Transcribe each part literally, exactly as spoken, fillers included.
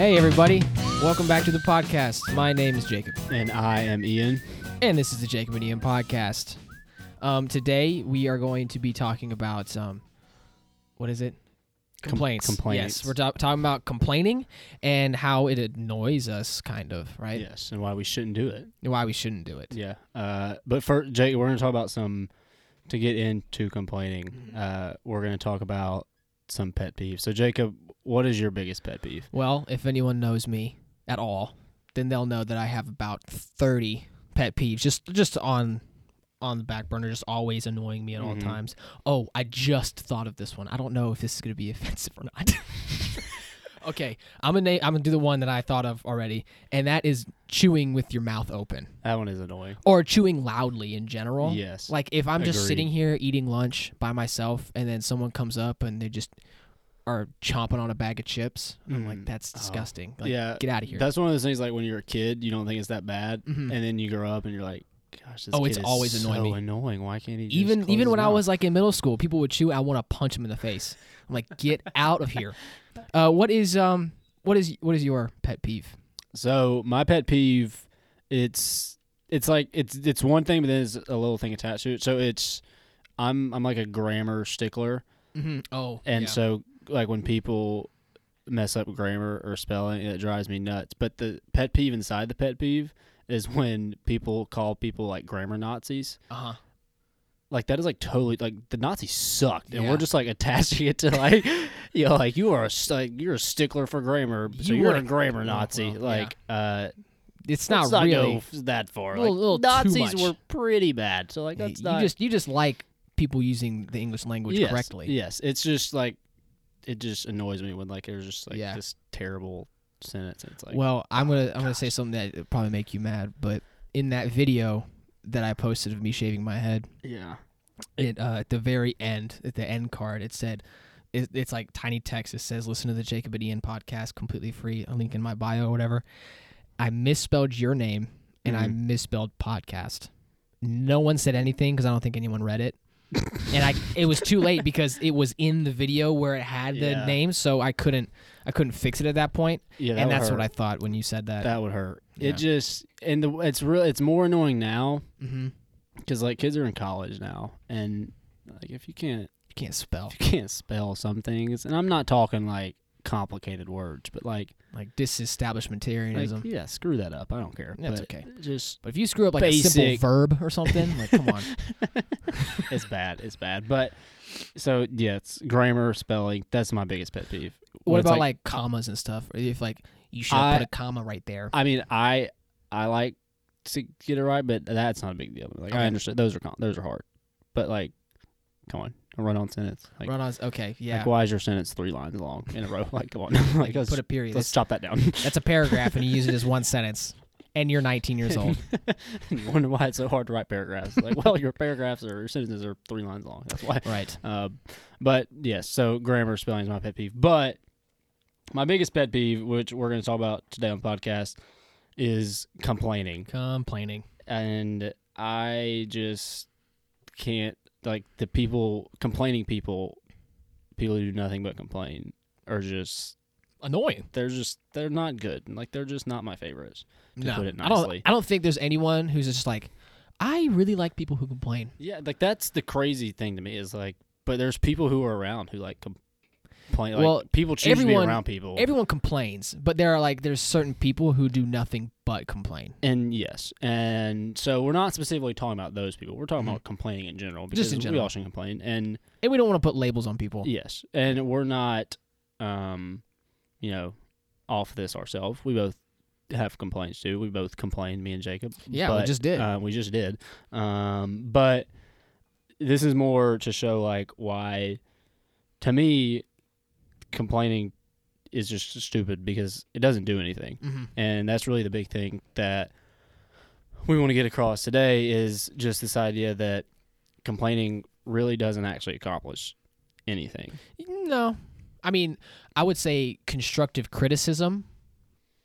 Hey, everybody. Welcome back to the podcast. My name is Jacob. And I am Ian. And this is the Jacob and Ian podcast. Um, today, we are going to be talking about, um, what is it? Complaints. Com- complaints. Yes, we're ta- talking about complaining and how it annoys us, kind of, right? Yes, and why we shouldn't do it. And why we shouldn't do it. Yeah. Uh, but first, Jake, we're going to talk about some, to get into complaining, uh, we're going to talk about some pet peeves. So, Jacob, what is your biggest pet peeve? Well, if anyone knows me at all, then they'll know that I have about thirty pet peeves, just just on on the back burner, just always annoying me at mm-hmm. all times. Oh, I just thought of this one. I don't know if this is going to be offensive or not. Okay, I'm gonna I'm gonna do the one that I thought of already, and that is chewing with your mouth open. That one is annoying. Or chewing loudly in general. Yes. Like if I'm Agreed. just sitting here eating lunch by myself, and then someone comes up and they just are chomping on a bag of chips. I'm mm-hmm. like, that's disgusting. Oh. Like, yeah, get out of here. That's one of those things. Like when you're a kid, you don't think it's that bad, mm-hmm. and then you grow up and you're like, gosh, this oh, kid it's is always so annoying. annoying. Why can't he? Just even even when mouth? I was like in middle school, people would chew. I want to punch them in the face. I'm like, get out of here. Uh, what is um what is what is your pet peeve? So my pet peeve, it's it's like it's it's one thing, but then there's a little thing attached to it. So it's I'm I'm like a grammar stickler. Mm-hmm. Oh, and yeah. so. Like when people mess up grammar or spelling, it drives me nuts. But the pet peeve inside the pet peeve is when people call people like grammar Nazis. Uh-huh. Like that is like totally like the Nazis sucked, and yeah. we're just like attaching it to like, you know, like you are a, like you're a stickler for grammar, so you you're a grammar Nazi. Well, like, yeah. uh, it's not not really that far. Like, little, little Nazis were pretty bad, so like that's you not just you just like people using the English language yes, correctly. Yes, it's just like. It just annoys me when like there's just like yeah. this terrible sentence. It's like, well, I'm gonna oh I'm gonna say something that will probably make you mad, but in that video that I posted of me shaving my head, yeah, it uh, at the very end, at the end card, it said, it, it's like tiny text. It says, "Listen to the Jacob and Ian podcast, completely free. A link in my bio or whatever." I misspelled your name and mm-hmm. I misspelled podcast. No one said anything because I don't think anyone read it. And I, it was too late because it was in the video where it had the yeah. name, so I couldn't, I couldn't fix it at that point. Yeah, that and that's hurt. What I thought when you said that. That would hurt. Yeah. It just, and the, it's real. It's more annoying now because mm-hmm. like kids are in college now, and like if you can't, you can't spell, you can't spell some things. And I'm not talking like complicated words, but like like disestablishmentarianism. Like, yeah, screw that up. I don't care. That's but okay. Just but if you screw up like basic. a simple verb or something, like come on. It's bad. It's bad. But so yeah, it's grammar, spelling. That's my biggest pet peeve. What when about like, like commas and stuff? If like you should I, put a comma right there. I mean, I I like to get it right, but that's not a big deal. Like okay. I understand those are com- those are hard, but like come on. A run-on sentence. Like, run-on, okay, yeah. Like, why is your sentence three lines long in a row? Like, come on. like, let's, Put a period. Let's chop that down. That's a paragraph, and you use it as one sentence, and you're nineteen years old. And you wonder why it's so hard to write paragraphs. Like, well, your paragraphs or your sentences are three lines long. That's why. Right. Uh, but, yes, yeah, so grammar, spelling is my pet peeve. But my biggest pet peeve, which we're going to talk about today on the podcast, is complaining. Complaining. And I just can't. Like the people complaining, people, people who do nothing but complain are just annoying. They're just they're not good. Like they're just not my favorites. To no, put it nicely. I don't, I don't think there's anyone who's just like, I really like people who complain. Yeah, like that's the crazy thing to me is like, but there's people who are around who like complain. Like, well, people choose everyone, to be around people. Everyone complains, but there are like there's certain people who do nothing but complain. And yes, and so we're not specifically talking about those people. We're talking mm-hmm. about complaining in general because Just in general. we all should complain, and and we don't want to put labels on people. Yes, and we're not, um, you know, off this ourselves. We both have complaints too. We both complained, me and Jacob. Yeah, but, we just did. Uh, we just did. Um, but this is more to show like why, to me, complaining is just stupid because it doesn't do anything. Mm-hmm. And that's really the big thing that we want to get across today is just this idea that complaining really doesn't actually accomplish anything. No. I mean, I would say constructive criticism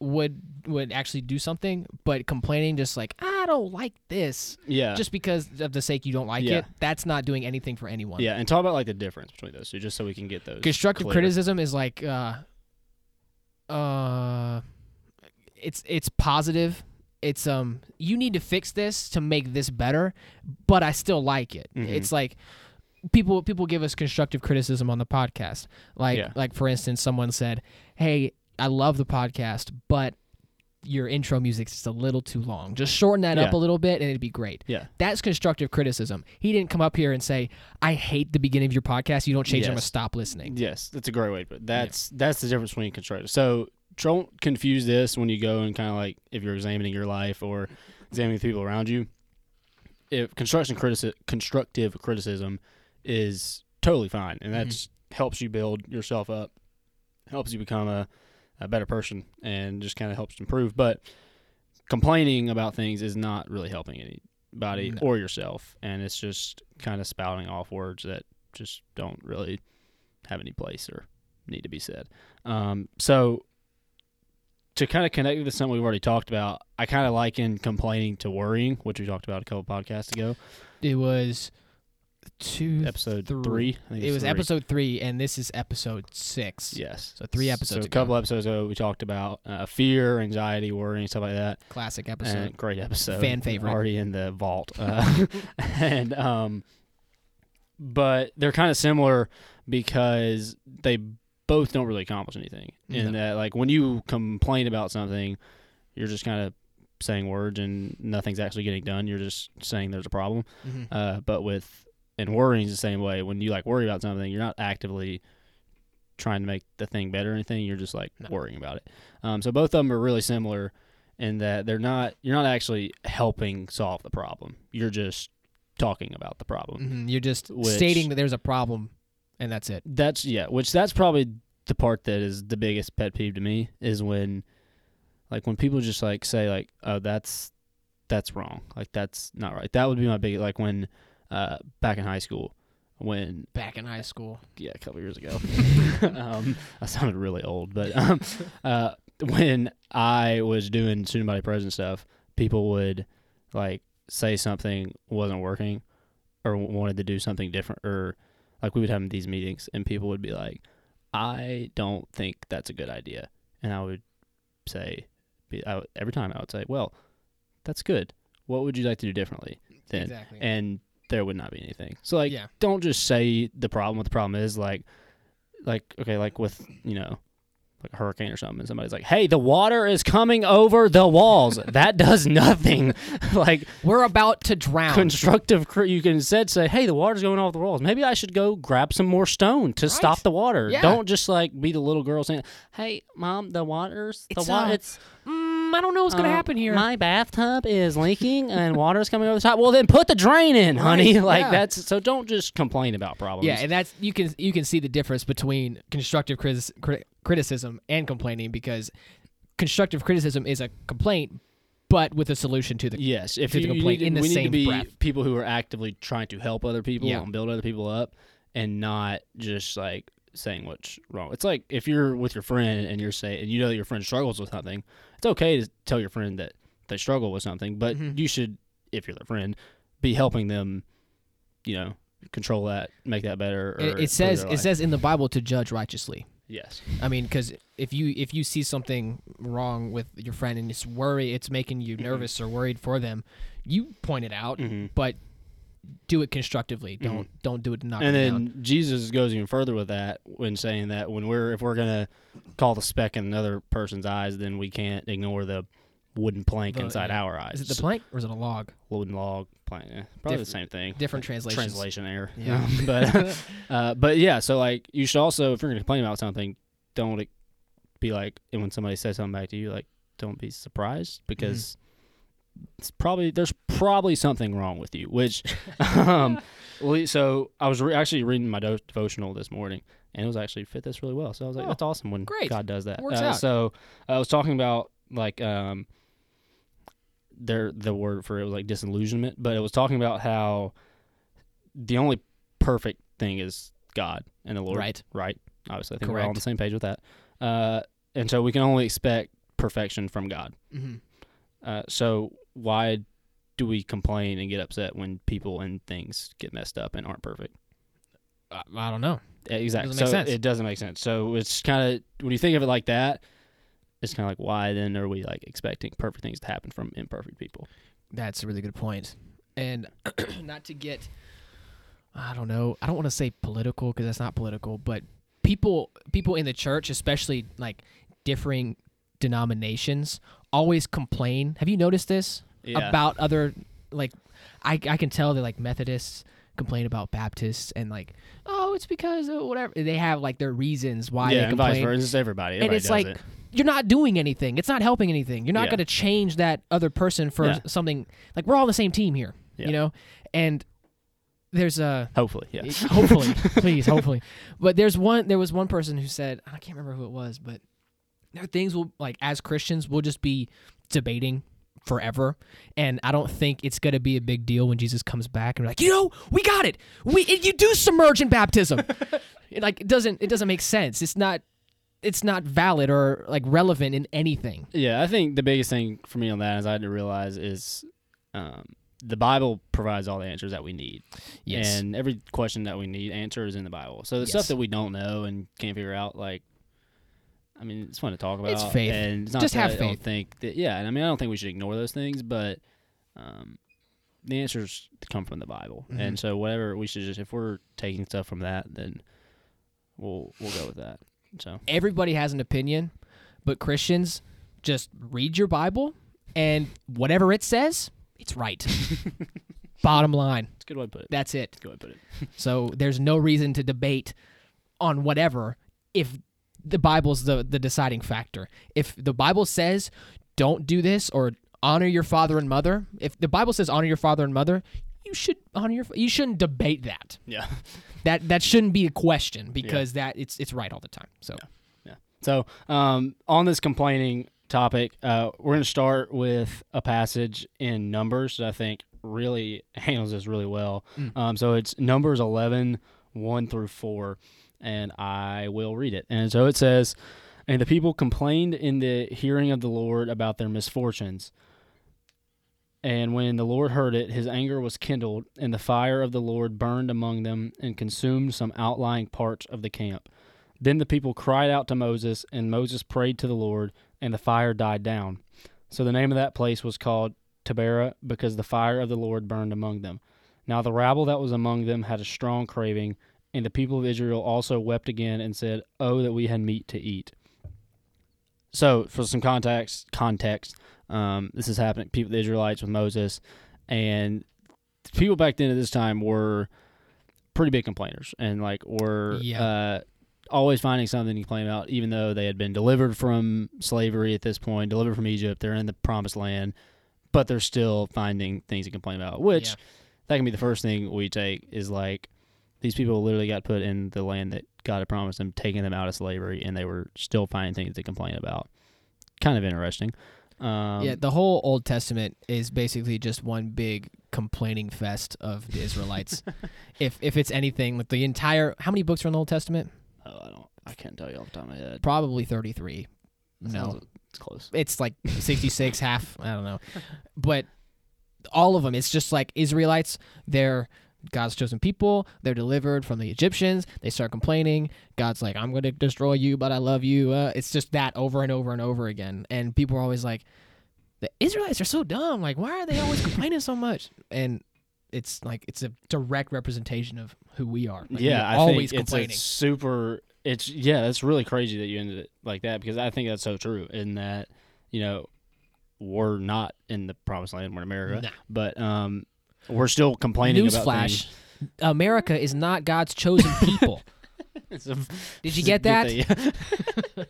would would actually do something, but complaining just like, I don't like this. Yeah. Just because of the sake you don't like yeah. it, that's not doing anything for anyone. Yeah, and talk about like the difference between those two, just so we can get those. Constructive clear. Criticism is like uh uh, it's it's positive. It's um, you need to fix this to make this better, but I still like it. Mm-hmm. It's like people people give us constructive criticism on the podcast. Like yeah. like for instance, someone said, "Hey, I love the podcast, but your intro music's just a little too long. Just shorten that yeah. up a little bit and it'd be great." Yeah. That's constructive criticism. He didn't come up here and say, "I hate the beginning of your podcast. You don't change yes. it. I'm going to stop listening." Yes. That's a great way to put it. That's, yeah. that's the difference between constructive. So don't confuse this when you go and kind of like if you're examining your life or examining the people around you. If construction critici- constructive criticism is totally fine, and that mm-hmm. helps you build yourself up, helps you become a a better person, and just kind of helps improve. But complaining about things is not really helping anybody no. or yourself, and it's just kind of spouting off words that just don't really have any place or need to be said. Um, so to kind of connect with something we've already talked about, I kind of liken complaining to worrying, which we talked about a couple podcasts ago. It was two episode th- three I think it was, it was three. Episode three, and this is episode six. Yes, so three episodes so a ago. Couple episodes ago we talked about uh, fear, anxiety, worrying, stuff like that. Classic episode, and great episode, fan favorite, already in the vault. Uh, and um but they're kind of similar because they both don't really accomplish anything in no. that, like, when you complain about something, you're just kind of saying words and nothing's actually getting done. You're just saying there's a problem. Mm-hmm. uh but with And worrying is the same way. When you like worry about something, you're not actively trying to make the thing better or anything. You're just like no. worrying about it. Um, so both of them are really similar in that they're not. You're not actually helping solve the problem. You're just talking about the problem. Mm-hmm. You're just which, stating that there's a problem, and that's it. That's yeah. Which that's probably the part that is the biggest pet peeve to me is when, like, when people just like say like, "Oh, that's that's wrong. Like that's not right." That would be my biggest like when. Uh, back in high school, when back in high school, yeah, a couple years ago, um, I sounded really old, but um, uh, when I was doing student body present stuff, people would like say something wasn't working, or wanted to do something different, or like we would have these meetings, and people would be like, "I don't think that's a good idea," and I would say, be, I, every time I would say, "Well, that's good. What would you like to do differently?" Then exactly. and there would not be anything. So, like, yeah. don't just say the problem. What the problem is, like, like okay, like with, you know, like a hurricane or something, and somebody's like, "Hey, the water is coming over the walls." That does nothing. Like, we're about to drown. Constructive, you can instead say, "Hey, the water's going off the walls. Maybe I should go grab some more stone to right? stop the water." Yeah. Don't just, like, be the little girl saying, "Hey, Mom, the water's, the water, it's... Mm, I don't know what's going to um, happen here. My bathtub is leaking and water's coming over the top." Well, then put the drain in, honey. Right. Like yeah. that's so. Don't just complain about problems. Yeah, and that's you can you can see the difference between constructive critis- crit- criticism and complaining, because constructive criticism is a complaint, but with a solution to the yes. If to you, the complaint you need to, in the we same need to be breath. People who are actively trying to help other people yeah. and build other people up, and not just like saying what's wrong. It's like if you're with your friend and you're saying, and you know that your friend struggles with something, it's okay to tell your friend that they struggle with something, but mm-hmm. you should, if you're their friend, be helping them, you know, control that, make that better. Or it says it says in the Bible to judge righteously. Yes. I mean, because if you if you see something wrong with your friend and it's worry, it's making you nervous mm-hmm. or worried for them, you point it out, mm-hmm. but do it constructively. Don't mm-hmm. don't do it to knock it down. And then Jesus goes even further with that when saying that when we're if we're gonna call the speck in another person's eyes, then we can't ignore the wooden plank the, inside yeah. our eyes. Is it the plank or is it a log? Wooden log plank, yeah, probably Dif- the same thing. Different translation. Translation error. Yeah, but uh, but yeah. So like you should also, if you're gonna complain about something, don't be like, and when somebody says something back to you, like don't be surprised because. Mm-hmm. It's probably there's probably something wrong with you, which um so I was re- actually reading my do- devotional this morning, and it was actually fit this really well, so I was like, oh, that's awesome when great. God does that. Works uh, out. So I was talking about like um there the word for it was like disillusionment, but it was talking about how the only perfect thing is God and the Lord, right right obviously I think Correct. We're all on the same page with that, uh and so we can only expect perfection from God. Mm-hmm. Uh, so why do we complain and get upset when people and things get messed up and aren't perfect? I, I don't know. Exactly. It doesn't make so sense. It doesn't make sense. So it's kind of, when you think of it like that, it's kind of like, why then are we like expecting perfect things to happen from imperfect people? That's a really good point. And not to get, I don't know, I don't want to say political because that's not political, but people people in the church, especially like differing denominations, always complain. Have you noticed this? Yeah. About other, like, I, I can tell they're like Methodists complain about Baptists and like, oh, it's because of whatever. They have like their reasons why yeah, they complain. Yeah, vice versa. It's everybody. everybody. And it's does like, it. You're not doing anything. It's not helping anything. You're not yeah. going to change that other person for yeah. something. Like, we're all the same team here, yeah. you know? And there's a... Hopefully, yes. Hopefully. Please, hopefully. But there's one. there was one person who said, I can't remember who it was, but there are things we'll, like, as Christians, we'll just be debating forever, and I don't think it's going to be a big deal when Jesus comes back and we're like, you know, we got it. We it, you do submerge in baptism. it, like it doesn't it doesn't make sense. It's not it's not valid or like relevant in anything. Yeah, I think the biggest thing for me on that is I had to realize is um, the Bible provides all the answers that we need. Yes, and every question that we need answer is in the Bible. So the yes. stuff that we don't know and can't figure out, like, I mean, it's fun to talk about. It's faith. And it's not just have faith. I don't think that, yeah, and I mean, I don't think we should ignore those things, but um, the answers come from the Bible. Mm-hmm. And so whatever, we should just, if we're taking stuff from that, then we'll we'll go with that. So everybody has an opinion, but Christians, just read your Bible, and whatever it says, it's right. Bottom line. It's a good way to put it. That's it. It's a good way to put it. So there's no reason to debate on whatever if the Bible's the, the deciding factor. If the Bible says don't do this or honor your father and mother, if the Bible says honor your father and mother, you should honor your. You shouldn't debate that. Yeah, that that shouldn't be a question because yeah. that it's it's right all the time. So yeah. yeah. So um, on this complaining topic, uh, we're going to start with a passage in Numbers that I think really handles this really well. Mm. Um, so it's Numbers eleven one through four. And I will read it. And so it says, "And the people complained in the hearing of the Lord about their misfortunes. And when the Lord heard it, his anger was kindled, and the fire of the Lord burned among them and consumed some outlying parts of the camp. Then the people cried out to Moses, and Moses prayed to the Lord, and the fire died down. So the name of that place was called Taberah, because the fire of the Lord burned among them. Now the rabble that was among them had a strong craving, and the people of Israel also wept again and said, oh, that we had meat to eat." So, for some context, context, um, this is happening. People, the Israelites with Moses, and people back then at this time were pretty big complainers and like were yeah. uh, always finding something to complain about, even though they had been delivered from slavery at this point, delivered from Egypt. They're in the promised land, but they're still finding things to complain about, which yeah. that can be the first thing we take is like, these people literally got put in the land that God had promised them, taking them out of slavery, and they were still finding things to complain about. Kind of interesting. Um, yeah, the whole Old Testament is basically just one big complaining fest of the Israelites. if if it's anything, with the entire... How many books are in the Old Testament? Oh, I don't. I can't tell you off the top of my head. Probably thirty-three. That no. It's close. It's like sixty-six, half. I don't know. But all of them, it's just like Israelites, they're... God's chosen people, they're delivered from the Egyptians, they start complaining, God's like, I'm going to destroy you, but I love you. Uh, it's just that over and over and over again. And people are always like, the Israelites are so dumb, like, why are they always complaining so much? And it's like, it's a direct representation of who we are. Like, yeah, I always think complaining. It's super, it's, yeah, it's really crazy that you ended it like that, because I think that's so true in that, you know, we're not in the promised land, we're in America, nah. but, um, we're still complaining News about flash. Things. America is not God's chosen people. it's a, did you get that? Good thing, yeah.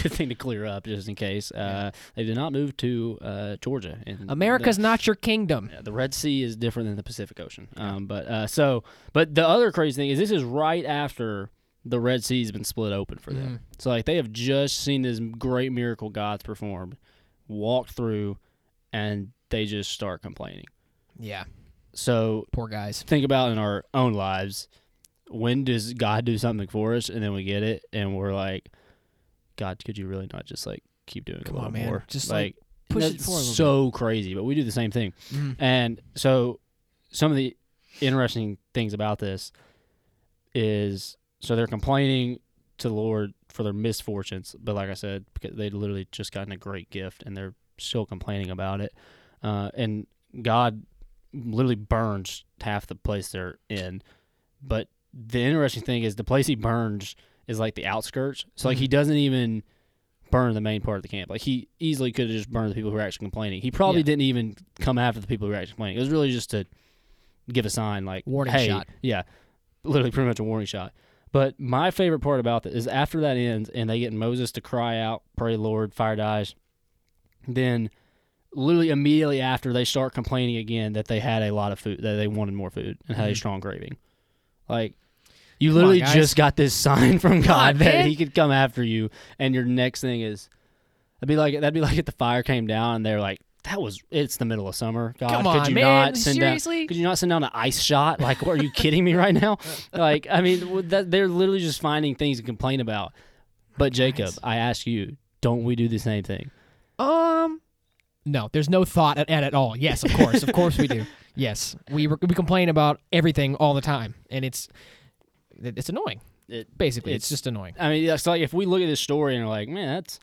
Good thing to clear up, just in case. Uh, they did not move to uh, Georgia. America's the, not your kingdom. Yeah, the Red Sea is different than the Pacific Ocean. Um, but uh, so, but the other crazy thing is this is right after the Red Sea has been split open for them. Mm-hmm. So like they have just seen this great miracle God's performed, walked through, and they just start complaining. Yeah. So poor guys. Think about in our own lives, when does God do something for us, and then we get it, and we're like, God, could you really not just like keep doing Come a little on, man. More? Just like, like push it forward. So bit. Crazy, but we do the same thing. Mm. And so, some of the interesting things about this is, so they're complaining to the Lord for their misfortunes, but like I said, because they'd literally just gotten a great gift and they're still complaining about it. Uh, and God literally burns half the place they're in. But the interesting thing is the place he burns is like the outskirts. So like he doesn't even burn the main part of the camp. Like he easily could have just burned the people who were actually complaining. He probably yeah. didn't even come after the people who were actually complaining. It was really just to give a sign like, warning hey, shot. Yeah, literally pretty much a warning shot. But my favorite part about that is after that ends and they get Moses to cry out, pray, Lord, fire dies, then literally immediately after they start complaining again that they had a lot of food, that they wanted more food and had mm-hmm. a strong craving. Like, you literally on, just got this sign from God on, that man. He could come after you, and your next thing is, that'd be like that'd be like if the fire came down and they're like, that was, it's the middle of summer. God, Come on, could you man. not send Seriously? down? Could you not send down an ice shot? Like, are you kidding me right now? Like, I mean, that, they're literally just finding things to complain about. But Jacob, nice. I ask you, don't we do the same thing? Um, no, there's no thought at at, at all. Yes, of course, of course we do. Yes, we re- we complain about everything all the time, and it's it's annoying. It, Basically, it's, it's just annoying. I mean, it's like if we look at this story and we're like, man, that's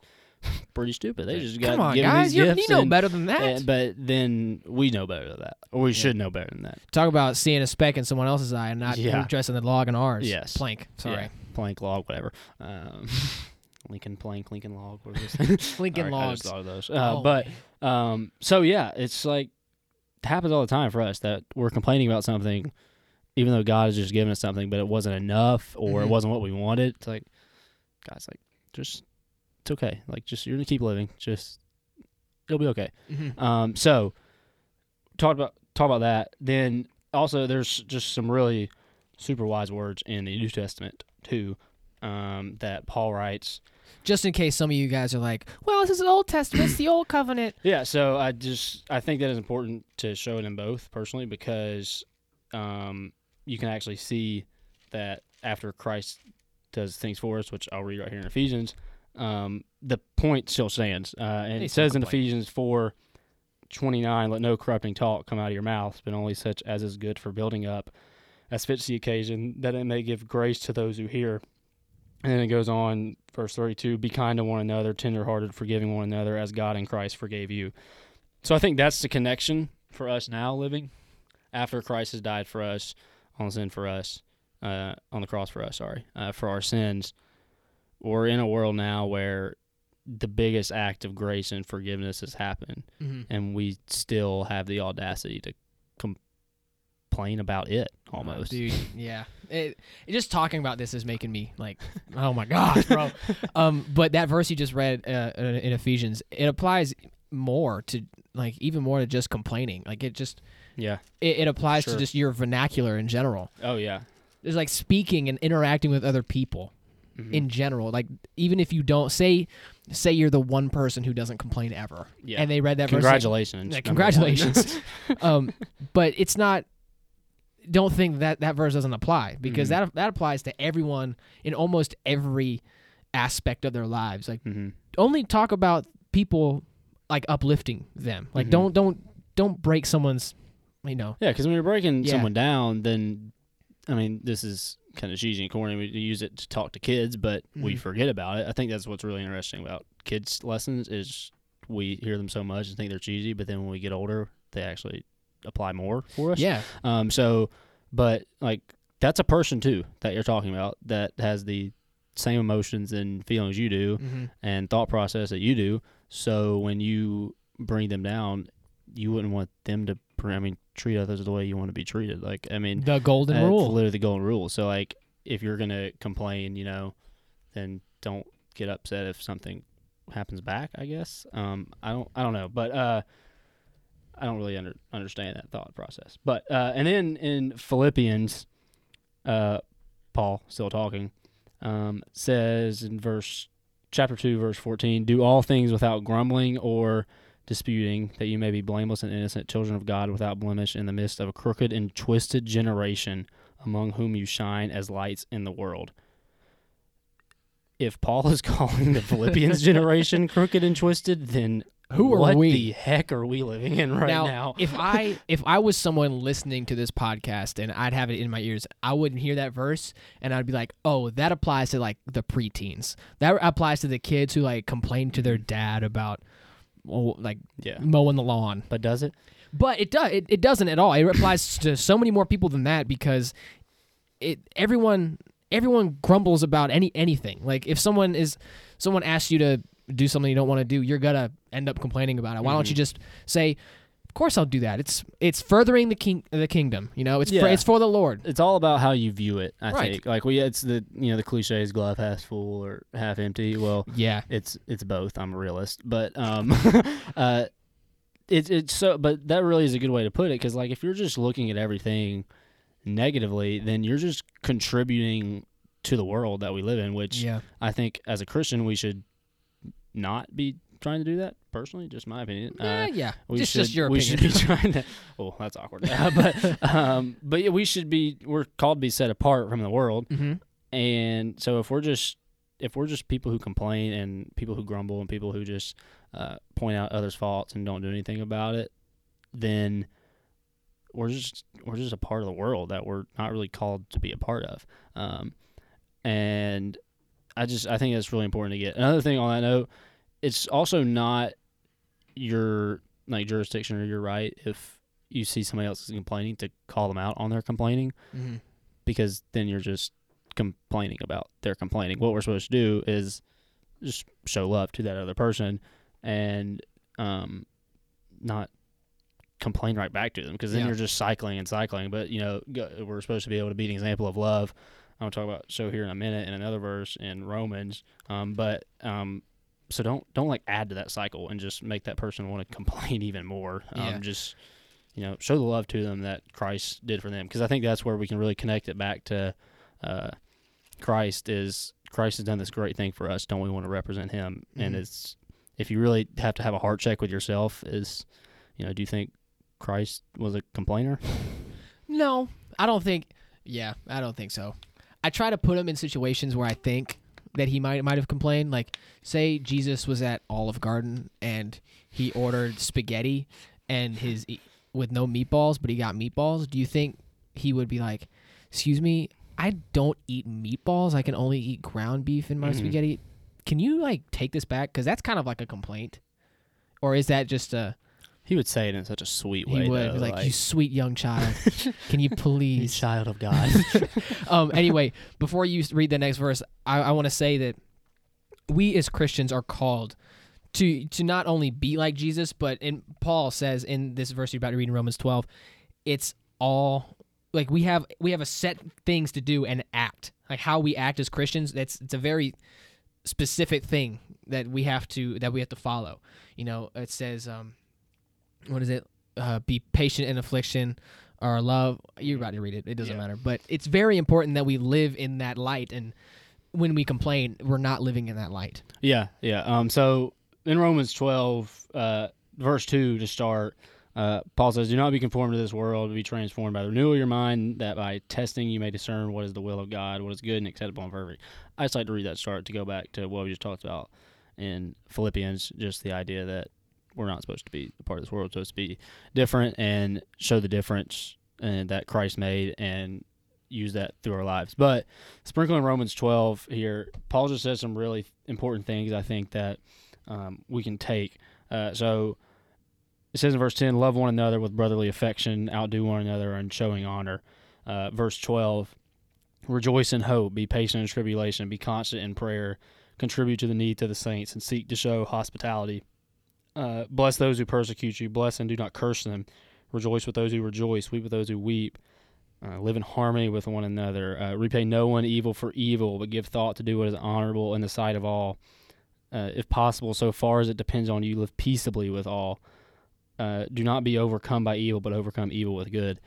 pretty stupid. They just got Come on, given guys. These gifts you know and, better than that. And, but then we know better than that, or we yeah. should know better than that. Talk about seeing a speck in someone else's eye and not yeah. dressing the log in ours. Yes, plank. Sorry, yeah. plank log, whatever. Um, Lincoln plank, Lincoln log, Lincoln logs. I just thought of those. Uh, oh, but um, so yeah, it's like. Happens all the time for us that we're complaining about something, even though God has just given us something, but it wasn't enough or mm-hmm. it wasn't what we wanted. It's like, guys, like, just, it's okay. Like, just, you're going to keep living. Just, it'll be okay. Mm-hmm. Um, so, talk about, talk about that. Then, also, there's just some really super wise words in the New Testament, too, um, that Paul writes. Just in case some of you guys are like, well, this is the Old Testament, it's the Old Covenant. Yeah, so I just, I think that is important to show it in both, personally, because um, you can actually see that after Christ does things for us, which I'll read right here in Ephesians, um, the point still stands. Uh, and it says in Ephesians four twenty-nine, let no corrupting talk come out of your mouth, but only such as is good for building up, as fits the occasion, that it may give grace to those who hear. And then it goes on, verse thirty-two, be kind to one another, tenderhearted, forgiving one another, as God in Christ forgave you. So I think that's the connection for us now living after Christ has died for us, on sin for us, uh, on the cross for us, sorry, uh, for our sins. We're in a world now where the biggest act of grace and forgiveness has happened, mm-hmm. and we still have the audacity to complain. Complain about it almost. Oh, dude, yeah. It, it just talking about this is making me like, oh my gosh, bro. um, but that verse you just read uh, in Ephesians, it applies more to like even more to just complaining. Like it just, yeah, it, it applies sure. to just your vernacular in general. Oh yeah, it's like speaking and interacting with other people mm-hmm. in general. Like even if you don't say, say you're the one person who doesn't complain ever. Yeah, and they read that. Congratulations, verse, like, yeah, congratulations. um, but it's not. Don't think that that verse doesn't apply because mm-hmm. that that applies to everyone in almost every aspect of their lives. Like, mm-hmm. only talk about people like uplifting them. Like, mm-hmm. don't don't don't break someone's, you know. Yeah, because when you're breaking yeah. someone down, then I mean, this is kind of cheesy and corny. We use it to talk to kids, but mm-hmm. we forget about it. I think that's what's really interesting about kids' lessons is we hear them so much and think they're cheesy, but then when we get older, they actually apply more for us. Yeah. Um, so, but like, that's a person too that you're talking about that has the same emotions and feelings you do mm-hmm. and thought process that you do. So when you bring them down, you wouldn't want them to, I mean, treat others the way you want to be treated. Like, I mean, the golden uh, rule, it's literally the golden rule. So like, if you're going to complain, you know, then don't get upset if something happens back, I guess. Um, I don't, I don't know. But, uh, I don't really under, understand that thought process. But uh, and then in Philippians, uh, Paul, still talking, um, says in verse chapter two, verse fourteen, do all things without grumbling or disputing, that you may be blameless and innocent, children of God without blemish in the midst of a crooked and twisted generation among whom you shine as lights in the world. If Paul is calling the Philippians generation crooked and twisted, then Who are what we? What the heck are we living in right now? now? if I if I was someone listening to this podcast and I'd have it in my ears, I wouldn't hear that verse and I'd be like, oh, that applies to like the preteens. That applies to the kids who like complain to their dad about well, like yeah. mowing the lawn. But does it? But it does. It, it doesn't at all. It applies to so many more people than that because it everyone everyone grumbles about any anything. Like if someone is someone asks you to do something you don't want to do, you're gonna end up complaining about it. Why mm-hmm. don't you just say, "Of course I'll do that." It's it's furthering the king the kingdom. You know, it's yeah. for, it's for the Lord. It's all about how you view it. I right. think like well, yeah, it's the you know the cliches, glass half full or half empty. Well, yeah, it's it's both. I'm a realist, but um, uh, it's it's so. But that really is a good way to put it because like if you're just looking at everything negatively, then you're just contributing to the world that we live in. Which yeah. I think as a Christian we should not be trying to do that personally, just my opinion. Uh, yeah, we just, should, just your we opinion. We should be trying to. Oh, that's awkward. Uh, but um, but yeah, we should be. We're called to be set apart from the world, mm-hmm. and so if we're just if we're just people who complain and people who grumble and people who just uh, point out others' faults and don't do anything about it, then we're just we're just a part of the world that we're not really called to be a part of. Um, and I just I think that's really important to get. Another thing on that note. It's also not your like jurisdiction or your right if you see somebody else is complaining to call them out on their complaining mm-hmm. because then you're just complaining about their complaining. What we're supposed to do is just show love to that other person and um, not complain right back to them because then yeah. you're just cycling and cycling. But, you know, go, we're supposed to be able to be an example of love. I'm going to talk about show here in a minute in another verse in Romans. Um, but... Um, So don't don't like add to that cycle and just make that person want to complain even more. Um, yeah. Just you know show the love to them that Christ did for them because I think that's where we can really connect it back to uh, Christ is Christ has done this great thing for us. Don't we want to represent Him? Mm-hmm. And it's if you really have to have a heart check with yourself is you know do you think Christ was a complainer? No, I don't think. Yeah, I don't think so. I try to put him in situations where I think. That he might might have complained, like say Jesus was at Olive Garden and he ordered spaghetti and his with no meatballs, but he got meatballs. Do you think he would be like, "Excuse me, I don't eat meatballs. I can only eat ground beef in my mm-hmm. spaghetti. Can you like take this back? Because that's kind of like a complaint, or is that just a?" He would say it in such a sweet way. He would though, like, like, "You sweet young child, can you please, you child of God." um, anyway, before you read the next verse, I, I want to say that we as Christians are called to to not only be like Jesus, but and Paul says in this verse you're about to read in Romans twelve, it's all like we have we have a set things to do and act like how we act as Christians. That's it's a very specific thing that we have to that we have to follow. You know, it says. Um, What is it? Uh, be patient in affliction or love. You're about to read it. It doesn't yeah. matter. But it's very important that we live in that light. And when we complain, we're not living in that light. Yeah, yeah. Um. So in Romans twelve, uh, verse two to start, uh, Paul says, "Do not be conformed to this world, but be transformed by the renewal of your mind, that by testing you may discern what is the will of God, what is good and acceptable and perfect." I just like to read that start to go back to what we just talked about in Philippians, just the idea that we're not supposed to be a part of this world. We're supposed to be different and show the difference and that Christ made and use that through our lives. But sprinkling Romans twelve here, Paul just says some really important things I think that um, we can take. Uh, so it says in verse ten, "Love one another with brotherly affection, outdo one another in showing honor." Uh, verse twelve, "Rejoice in hope, be patient in tribulation, be constant in prayer, contribute to the needs of the saints, and seek to show hospitality. Uh, bless those who persecute you. Bless and do not curse them. Rejoice with those who rejoice. Weep with those who weep. Uh, live in harmony with one another. Uh, repay no one evil for evil, but give thought to do what is honorable in the sight of all. Uh, if possible, so far as it depends on you, live peaceably with all. Uh, do not be overcome by evil, but overcome evil with good."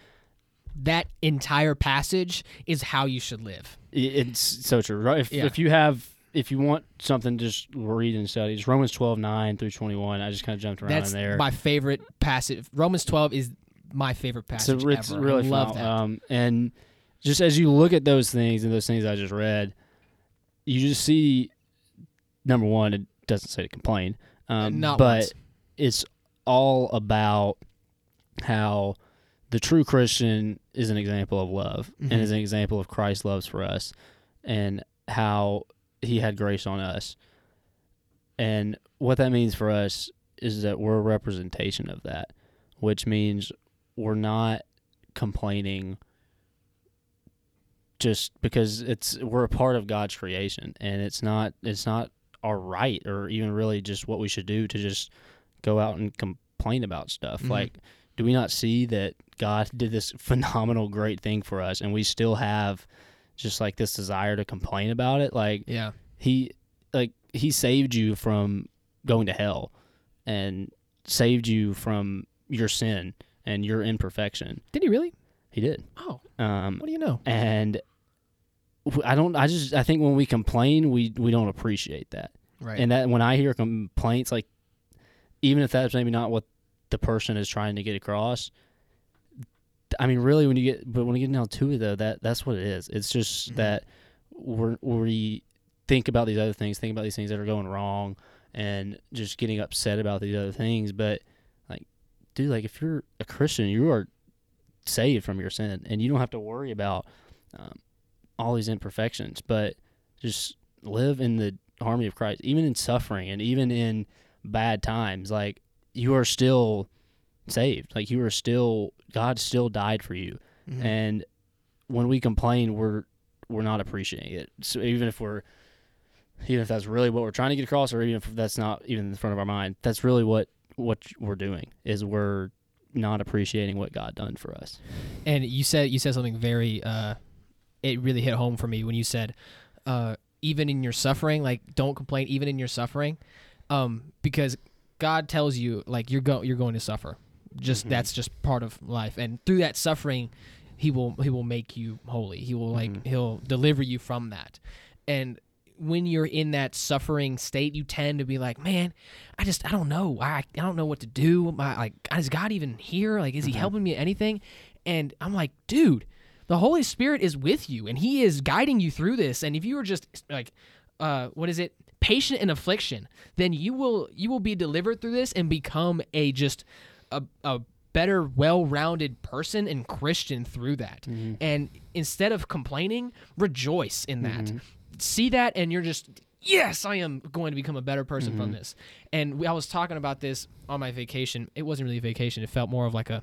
That entire passage is how you should live. It's so true, right? If, yeah. if you have... If you want something, just read and study. It's Romans twelve, nine through twenty-one. I just kind of jumped around That's in there. That's my favorite passage. Romans twelve is my favorite passage so it's ever. Really I love that. Um, and just as you look at those things and those things I just read, you just see, number one, it doesn't say to complain. Um, Not but once. it's all about how the true Christian is an example of love, mm-hmm. and is an example of Christ's love for us, and how he had grace on us. And what that means for us is that we're a representation of that, which means we're not complaining just because it's we're a part of God's creation, and it's not it's not our right or even really just what we should do to just go out and complain about stuff. Mm-hmm. Like, do we not see that God did this phenomenal, great thing for us, and we still have just like this desire to complain about it? Like, yeah, he like he saved you from going to hell, and saved you from your sin and your imperfection. Did he really? He did. Oh, um, what do you know? And I don't. I just. I think when we complain, we we don't appreciate that. Right. And that when I hear complaints, like even if that's maybe not what the person is trying to get across. I mean, really, when you get, but when you get down to it, though, that that's what it is. It's just mm-hmm. that we're, we think about these other things, think about these things that are going wrong, and just getting upset about these other things. But like, dude, like if you're a Christian, you are saved from your sin, and you don't have to worry about um, all these imperfections. But just live in the harmony of Christ, even in suffering and even in bad times. Like, you are still saved. Like, you are still, God still died for you. Mm-hmm. And when we complain, we're we're not appreciating it. So even if we're, even if that's really what we're trying to get across, or even if that's not even in the front of our mind, that's really what, what we're doing is we're not appreciating what God done for us. And you said, you said something very, uh, it really hit home for me when you said, uh, even in your suffering, like don't complain, even in your suffering, um, because God tells you, like, you're go you're going to suffer. Just mm-hmm. that's just part of life, and through that suffering, he will he will make you holy. He will like mm-hmm. he'll deliver you from that. And when you're in that suffering state, you tend to be like, man, I just I don't know. I I don't know what to do. My like is God even here? Like, is mm-hmm. he helping me at anything? And I'm like, dude, the Holy Spirit is with you, and he is guiding you through this. And if you were just like, uh, what is it? patient in affliction, then you will you will be delivered through this and become a just a, a better, well-rounded person and Christian through that. Mm-hmm. And instead of complaining, rejoice in that. Mm-hmm. See that, and you're just, yes, I am going to become a better person mm-hmm. from this. And we, I was talking about this on my vacation. It wasn't really a vacation. It felt more of like a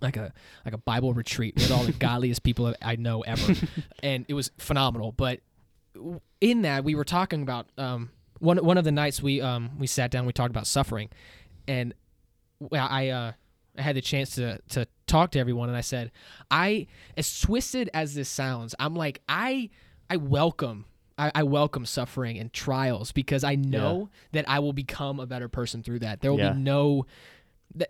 like a like a Bible retreat with all the godliest people I know ever, and it was phenomenal. But in that, we were talking about um, one one of the nights we um, we sat down, we talked about suffering, and I uh, I had the chance to to talk to everyone, and I said, I as twisted as this sounds, I'm like I I welcome I, I welcome suffering and trials, because I know yeah. that I will become a better person through that. There will yeah. be no.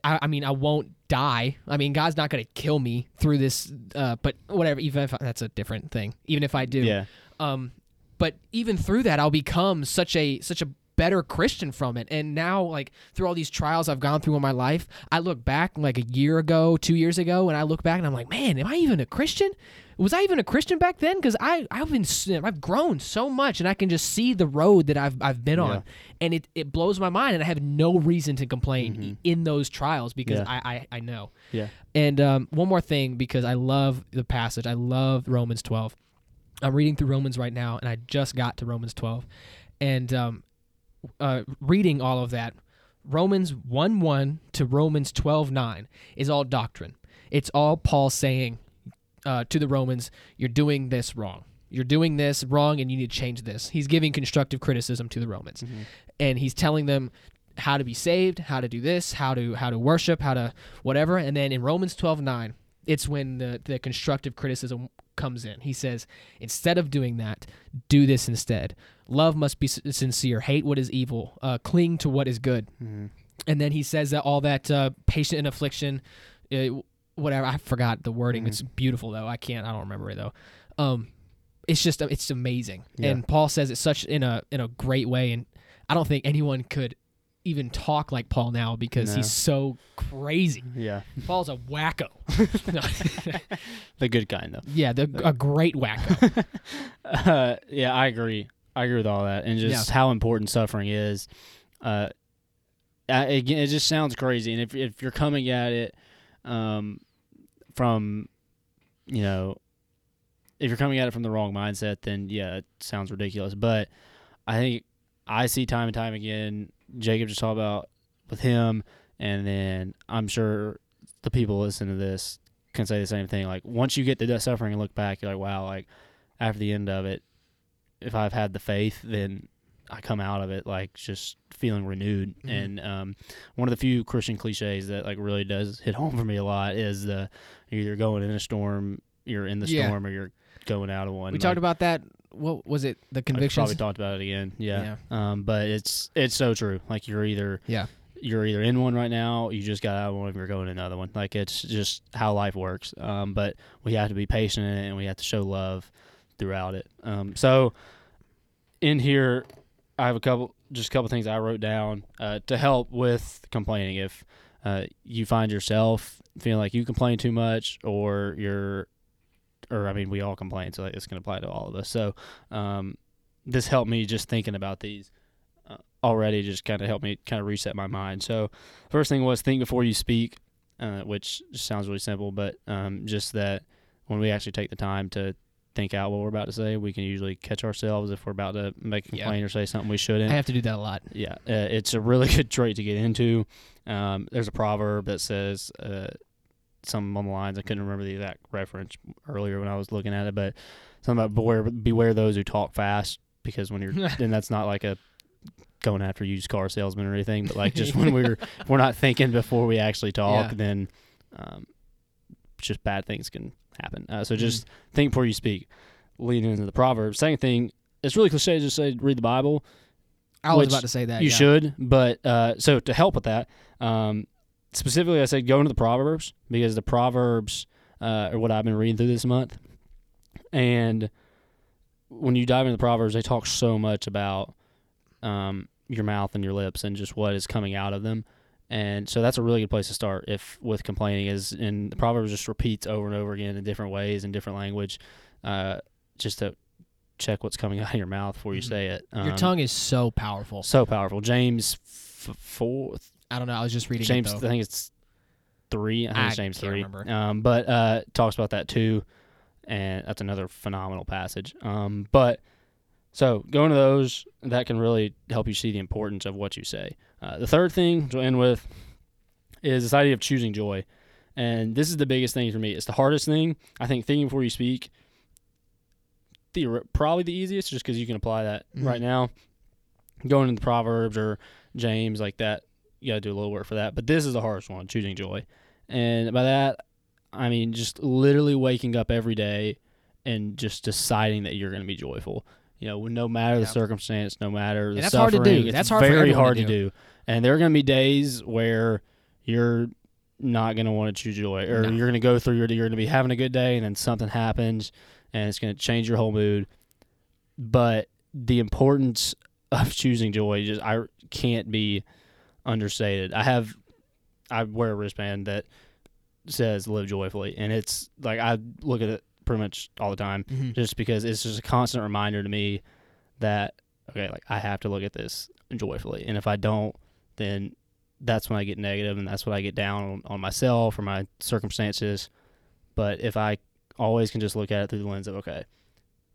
I, I mean, I won't die. I mean, God's not going to kill me through this. Uh, but whatever, even if I, that's a different thing. Even if I do, yeah. Um, but even through that, I'll become such a such a better Christian from it. And now, like, through all these trials I've gone through in my life, I look back like a year ago, two years ago, and I look back and I'm like, man, am I even a Christian? Was I even a Christian back then? Because I I've been I've grown so much, and I can just see the road that I've I've been yeah. on, and it, it blows my mind, and I have no reason to complain mm-hmm. in those trials, because yeah. I, I I know. Yeah. And um, one more thing, because I love the passage. I love Romans twelve. I'm reading through Romans right now, and I just got to Romans twelve, and um, uh, reading all of that, Romans one one to Romans twelve nine is all doctrine. It's all Paul saying uh, to the Romans, you're doing this wrong. You're doing this wrong, and you need to change this. He's giving constructive criticism to the Romans, mm-hmm. and he's telling them how to be saved, how to do this, how to how to worship, how to whatever. And then in Romans twelve nine, it's when the, the constructive criticism comes in. He says, instead of doing that, do this instead. Love must be sincere. Hate what is evil. Uh, cling to what is good. Mm-hmm. And then he says that all that uh, patient in affliction, uh, whatever. I forgot the wording. Mm-hmm. It's beautiful, though. I can't. I don't remember it, though. Um, it's just, it's amazing. Yeah. And Paul says it such in a in a great way. And I don't think anyone could even talk like Paul now, because no. he's so crazy. Yeah. Paul's a wacko. The good kind, though. Yeah, the, the a great wacko. uh, yeah, I agree. I agree with all that, and just yeah. how important suffering is. Uh, I, again, it just sounds crazy. And if if you're coming at it um, from, you know, if you're coming at it from the wrong mindset, then yeah, it sounds ridiculous. But I think I see time and time again, Jacob just talked about with him, and then I'm sure the people listening to this can say the same thing. Like, once you get to that suffering and look back, you're like, wow, like after the end of it, if I've had the faith, then I come out of it like just feeling renewed. Mm-hmm. And um, one of the few Christian cliches that like really does hit home for me a lot is the you're either going in a storm, you're in the yeah. storm, or you're going out of one. We like, talked about that. What was it? The convictions. Like, we probably talked about it again. Yeah. yeah. Um, but it's it's so true. Like you're either yeah. you're either in one right now, you just got out of one, if you're going to another one. Like it's just how life works. Um, but we have to be patient in it, and we have to show love throughout it. Um, so in here, I have a couple, just a couple things I wrote down uh, to help with complaining. If uh, you find yourself feeling like you complain too much, or you're, or I mean, we all complain, so it's going to apply to all of us. So um, this helped me just thinking about these uh, already. Just kind of helped me kind of reset my mind. So first thing was think before you speak, uh, which just sounds really simple, but um, just that when we actually take the time to think out what we're about to say, we can usually catch ourselves if we're about to make a complaint yeah. or say something we shouldn't. I have to do that a lot. Yeah, uh, it's a really good trait to get into. Um, there's a proverb that says uh, something on the lines. I couldn't remember the exact reference earlier when I was looking at it, but something about beware, beware those who talk fast, because when you're, and that's not like a going after used car salesman or anything, but like just when we're we're not thinking before we actually talk, yeah. then um, just bad things can happen. Uh, so just mm-hmm. think before you speak. Leading into the proverb. Second thing, it's really cliche to just say read the Bible. I was about to say that. You yeah. should, but uh, so to help with that, um, specifically I said go into the Proverbs, because the Proverbs uh, are what I've been reading through this month. And when you dive into the Proverbs, they talk so much about um, your mouth and your lips and just what is coming out of them. And so that's a really good place to start if with complaining is, and the Proverbs just repeats over and over again in different ways, in different language, uh, just to check what's coming out of your mouth before you say it. Um, your tongue is so powerful. So powerful. James f- four. I don't know. I was just reading James, it, though. I think it's three. I think I it's James can't three. Remember. Um, but uh, talks about that too, and that's another phenomenal passage. Um, but so going to those, that can really help you see the importance of what you say. Uh, the third thing to end with is this idea of choosing joy. And this is the biggest thing for me. It's the hardest thing. I think thinking before you speak, theori- probably the easiest, just because you can apply that mm-hmm. right now. Going into the Proverbs or James like that, you got to do a little work for that. But this is the hardest one, choosing joy. And by that, I mean just literally waking up every day and just deciding that you're going to be joyful. You know, no matter yeah. the circumstance, no matter the and that's suffering, hard to do. It's that's hard very hard to do. to do. And there are going to be days where you're not going to want to choose joy, or no. you're going to go through your day, you're going to be having a good day, and then something happens, and it's going to change your whole mood. But the importance of choosing joy just I can't be understated. I have I wear a wristband that says "Live joyfully," and it's like I look at it pretty much all the time, mm-hmm. just because it's just a constant reminder to me that, okay, like I have to look at this joyfully. And if I don't, then that's when I get negative, and that's when I get down on, on myself or my circumstances. But if I always can just look at it through the lens of, okay,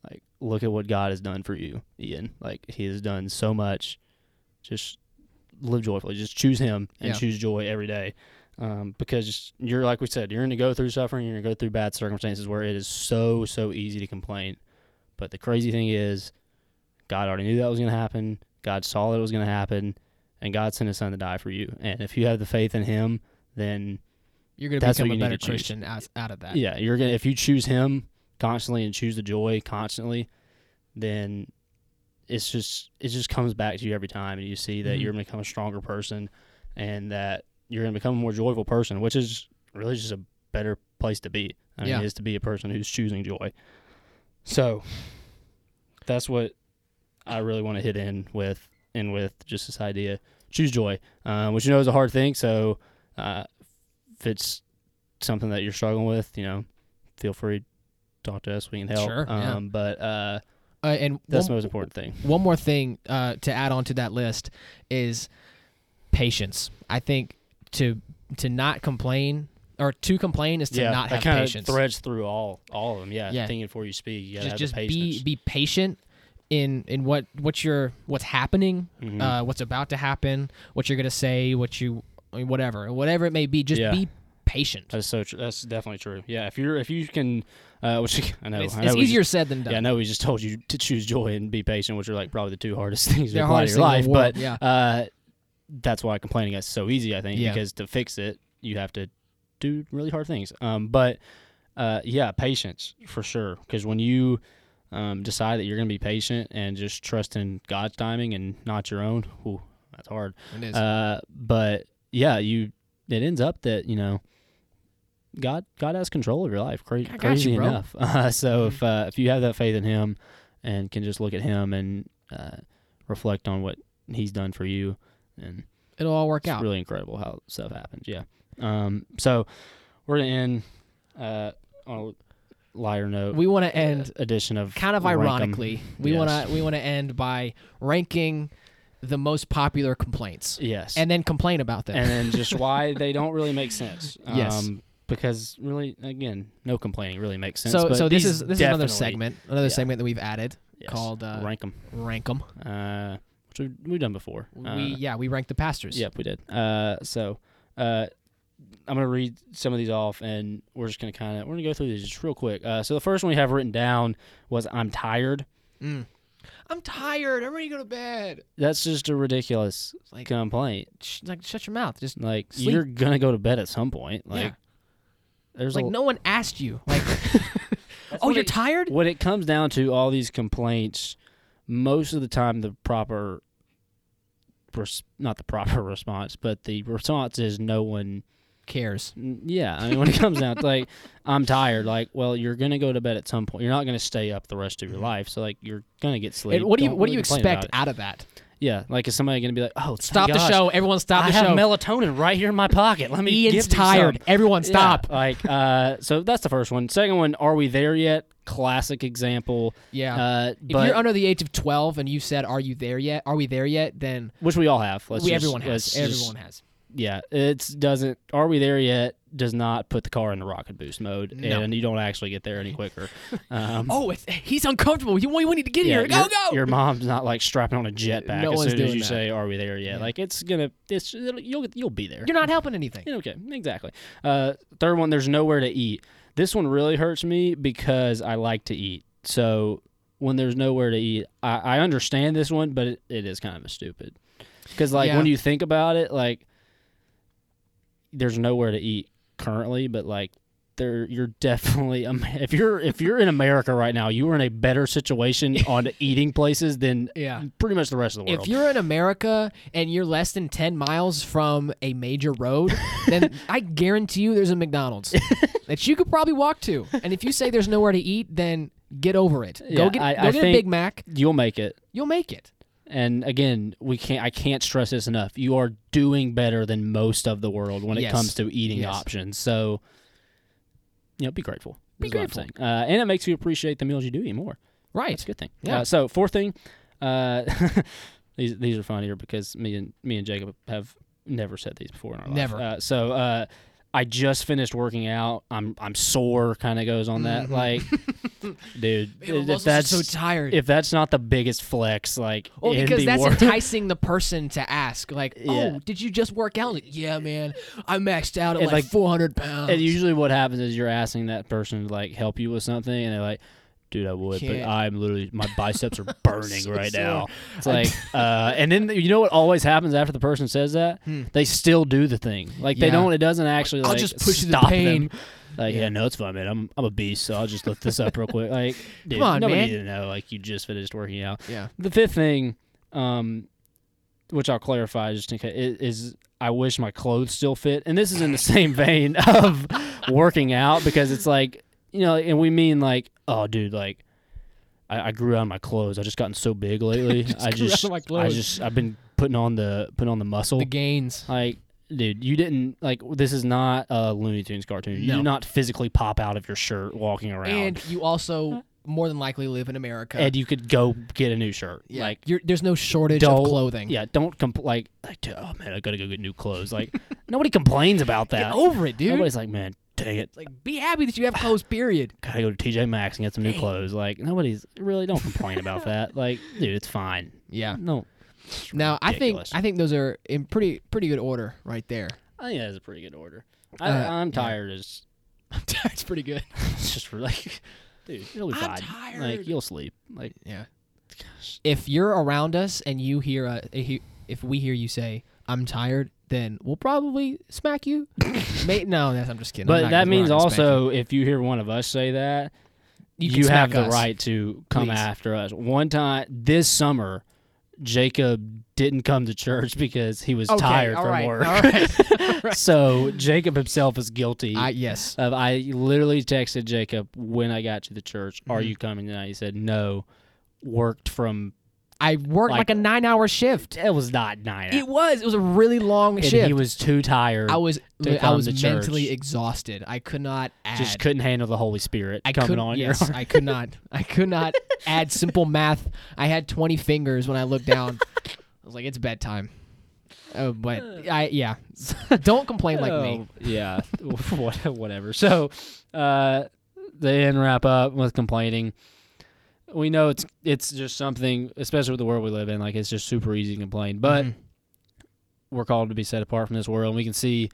like look at what God has done for you, Ian. Like he has done so much. Just live joyfully. Just choose him and yeah. choose joy every day. Um, because you're, like we said, you're going to go through suffering, you're going to go through bad circumstances where it is so, so easy to complain. But the crazy thing is, God already knew that was going to happen. God saw that it was going to happen, and God sent his son to die for you. And if you have the faith in him, then you're going to become a better Christian out, out of that. Yeah. You're going to, if you choose him constantly and choose the joy constantly, then it's just, it just comes back to you every time. And you see that mm-hmm. you're going to become a stronger person, and that you're going to become a more joyful person, which is really just a better place to be. I mean, yeah. is to be a person who's choosing joy. So that's what I really want to hit in with, and with just this idea, choose joy, um, which, you know, is a hard thing. So uh, if it's something that you're struggling with, you know, feel free to talk to us. We can help. Sure, um, yeah. But uh, uh, and that's one, the most important thing. One more thing uh, to add on to that list is – patience. I think to to not complain or to complain is to yeah, not have patience. Yeah, that kind of threads through all, all of them. Yeah, yeah. Thinking before you speak. You gotta just have just be be patient in in what what's your what's happening, mm-hmm. uh, what's about to happen, what you're gonna say, what you I mean, whatever whatever it may be. Just yeah. be patient. That's so true. That's definitely true. Yeah, if you're if you can, uh, which I know it's, I know it's easier just, said than done. Yeah, I know we just told you to choose joy and be patient, which are like probably the two hardest things to apply to your life. But yeah. uh, that's why complaining is so easy. I think yeah. because to fix it, you have to do really hard things. Um, but uh, yeah, patience for sure. Because when you um, decide that you're going to be patient and just trust in God's timing and not your own, ooh, that's hard. It is. Uh, but yeah, you it ends up that you know. God, God has control of your life. Cra- crazy you, enough. Uh, so if uh, if you have that faith in Him, and can just look at Him and uh, reflect on what He's done for you, and it'll all work it's out. It's really incredible how stuff happens. Yeah. Um. So we're gonna end uh, on a lighter note. We want to end uh, edition of kind of ironically. We yes. want to we want to end by ranking the most popular complaints. Yes. And then complain about them. And then just why they don't really make sense. Um, yes. Because really, again, no complaining really makes sense. So, but so this is this is another segment, another yeah. segment that we've added yes. called uh, rank 'em, rank 'em, uh, which we've, we've done before. We uh, yeah, we ranked the pastors. Yep, we did. Uh, so uh, I'm gonna read some of these off, and we're just gonna kind of we're gonna go through these just real quick. Uh, so the first one we have written down was "I'm tired." Mm. I'm tired. I'm ready to go to bed. That's just a ridiculous like, complaint. Sh- like shut your mouth. Just like sleep. You're gonna go to bed at some point. Like. Yeah. There's like a, no one asked you. Like, oh, you're it, tired? When it comes down to all these complaints, most of the time the proper, res, not the proper response, but the response is no one cares. Yeah, I mean when it comes down to like, I'm tired. Like, well, you're gonna go to bed at some point. You're not gonna stay up the rest of your life. So like, you're gonna get sleep. And what do you Don't What really do you expect out of that? Yeah, like is somebody going to be like, oh, stop gosh, the show. Everyone stop the show. I have melatonin right here in my pocket. Let me Ian's give tired. Some. Everyone stop. Yeah, like, uh, so that's the first one. Second one, are we there yet? Classic example. Yeah. Uh, but if you're under the age of twelve and you said, are you there yet? Are we there yet? Then. Which we all have. Let's we, just, everyone has. Just, everyone has. Yeah. It doesn't, are we there yet? Does not put the car in the rocket boost mode, no. and you don't actually get there any quicker. Um, oh, it's, he's uncomfortable. You, we need to get yeah, here. Go, your, go. Your mom's not like strapping on a jetpack no as soon as you that. say, "Are we there yet?" Yeah. Like it's gonna, it's you'll you'll be there. You're not helping anything. Okay, exactly. Uh, third one, there's nowhere to eat. This one really hurts me because I like to eat. So when there's nowhere to eat, I, I understand this one, but it, it is kind of stupid because like yeah. when you think about it, like there's nowhere to eat. Currently, but like there you're definitely um, if you're if you're in America right now, you are in a better situation on eating places than yeah. pretty much the rest of the world. If you're in America and you're less than ten miles from a major road, then I guarantee you there's a McDonald's that you could probably walk to. And if you say there's nowhere to eat, then get over it. Yeah, go get, I, go I get a Big Mac. You'll make it. You'll make it. And again, we can't. I can't stress this enough. You are doing better than most of the world when yes. it comes to eating yes. options. So, you know, be grateful. Be grateful. Uh, and it makes you appreciate the meals you do eat more. Right. That's a good thing. Yeah. Uh, so, fourth thing. Uh, these these are funnier because me and me and Jacob have never said these before in our life. Never. Uh, so, uh, I just finished working out. I'm I'm sore. Kind of goes on that mm-hmm. like. Dude, Man, if that's so tired. If that's not the biggest flex, like, well, because that's war- enticing the person to ask, like, yeah. oh, did you just work out? Like, yeah, man, I maxed out at like, like four hundred pounds. And usually, what happens is you're asking that person to like help you with something, and they're like, dude, I would, Can't. but I'm literally my biceps are burning so right sore. now. It's like, uh, and then you know what always happens after the person says that? Hmm. They still do the thing. Like yeah. they don't. It doesn't actually. I'll like, just push stop the pain. Them. Like, yeah. yeah, no, it's fine, man. I'm I'm a beast, so I'll just look this up real quick. Like, dude, come on, nobody man. Didn't know. Like, you just finished working out. Yeah. The fifth thing, um, which I'll clarify just in case, is I wish my clothes still fit. And this is in the same vein of working out because it's like, you know, and we mean like, oh, dude, like, I, I grew out of my clothes. I just gotten so big lately. just I just, grew out of my I just, I've been putting on the putting on the muscle, the gains, like. Dude, you didn't, like, this is not a Looney Tunes cartoon. You no. do not physically pop out of your shirt walking around. And you also more than likely live in America. And you could go get a new shirt. Yeah. Like You're, there's no shortage of clothing. Yeah, don't compl- like, like, oh man, I gotta go get new clothes. Like nobody complains about that. Get over it, dude. Nobody's like, man, dang it. Like, be happy that you have clothes. Period. Gotta go to T J Maxx and get some new clothes. Like nobody's really don't complain about that. Like, dude, it's fine. Yeah. No. Now ridiculous. I think I think those are in pretty pretty good order right there. I think that is a pretty good order. I, uh, I'm tired. Yeah. As, I'm tired. It's pretty good. It's just for like, dude, you'll be I'm fine. Tired. Like you'll sleep. Like yeah. Gosh. If you're around us and you hear a, if we hear you say I'm tired, then we'll probably smack you. Mate, no, that's, I'm just kidding. But not, that means also if you hear one of us say that, you, you have the us. right to come Please. after us. One time this summer. Jacob didn't come to church because he was okay, tired from right, work. All right, all right. So Jacob himself is guilty. I, yes. Of, I literally texted Jacob when I got to the church, are mm-hmm. you coming tonight? He said, no. Worked from... I worked like, like a nine-hour shift. It was not nine hours. It was. It was a really long and shift. He was too tired. I was to I was mentally church. exhausted. I could not add. Just couldn't handle the Holy Spirit I coming could, on. Yes, your I could not. I could not add simple math. I had twenty fingers when I looked down. I was like, it's bedtime. Oh, but I yeah. Don't complain like oh, me. Yeah. Whatever. So uh, the end wrap up with complaining. We know it's it's just something, especially with the world we live in, like it's just super easy to complain. But mm-hmm. we're called to be set apart from this world, and we can see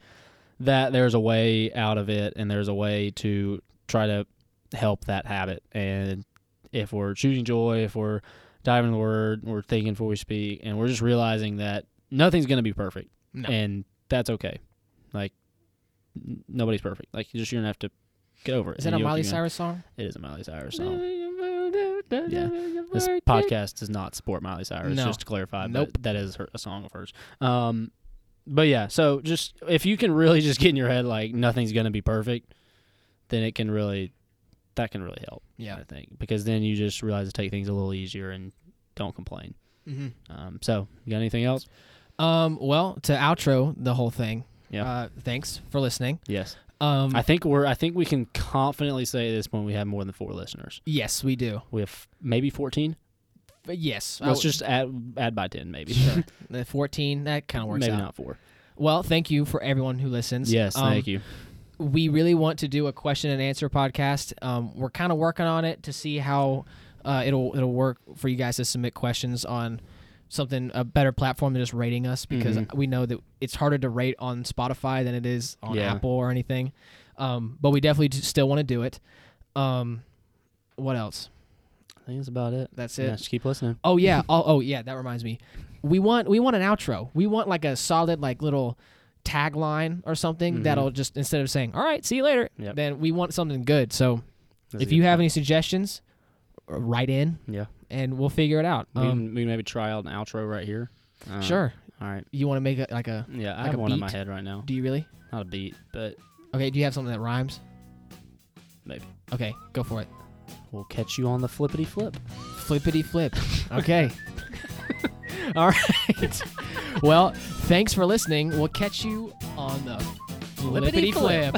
that there's a way out of it, and there's a way to try to help that habit. And if we're choosing joy, if we're diving in the Word, we're thinking before we speak, and we're just realizing that nothing's going to be perfect, no. and that's okay. Like, n- nobody's perfect. Like, you're just going to have to get over it. Is that a Miley Cyrus song? It is a Miley Cyrus song. Yeah. This podcast does not support Miley Cyrus, no. just to clarify. Nope. That is her, a song of hers. Um, but yeah, so just if you can really just get in your head like nothing's going to be perfect, then it can really, that can really help. Yeah. I think. Because then you just realize to take things a little easier and don't complain. Mm-hmm. Um, so, you got anything else? Um, well, to outro the whole thing, yeah. uh, thanks for listening. Yes. Um, I think we're. I think we can confidently say at this point we have more than four listeners. Yes, we do. We have maybe fourteen. Yes, let's w- just add add by ten, maybe. Sure. fourteen. That kind of works. Maybe out. Maybe not four. Well, thank you for everyone who listens. Yes, um, thank you. We really want to do a question and answer podcast. Um, we're kind of working on it to see how uh, it'll it'll work for you guys to submit questions on something, a better platform than just rating us, because mm-hmm. we know that it's harder to rate on Spotify than it is on yeah. Apple or anything. Um, but we definitely still want to do it. Um, what else? I think that's about it. That's it. Yeah, just keep listening. Oh yeah. oh, oh yeah. That reminds me. We want, we want an outro. We want like a solid, like little tagline or something mm-hmm. that'll just, instead of saying, all right, see you later, yep. then we want something good. So that's if you have point. any suggestions, write in. Yeah. And we'll figure it out. We, um, we can maybe try out an outro right here. Uh, sure. All right. You want to make a, like a yeah? Like I have a one beat? in my head right now. Do you really? Not a beat, but okay. Do you have something that rhymes? Maybe. Okay, go for it. We'll catch you on the flippity flip. Flippity flip. Okay. All right. Well, thanks for listening. We'll catch you on the flippity flip.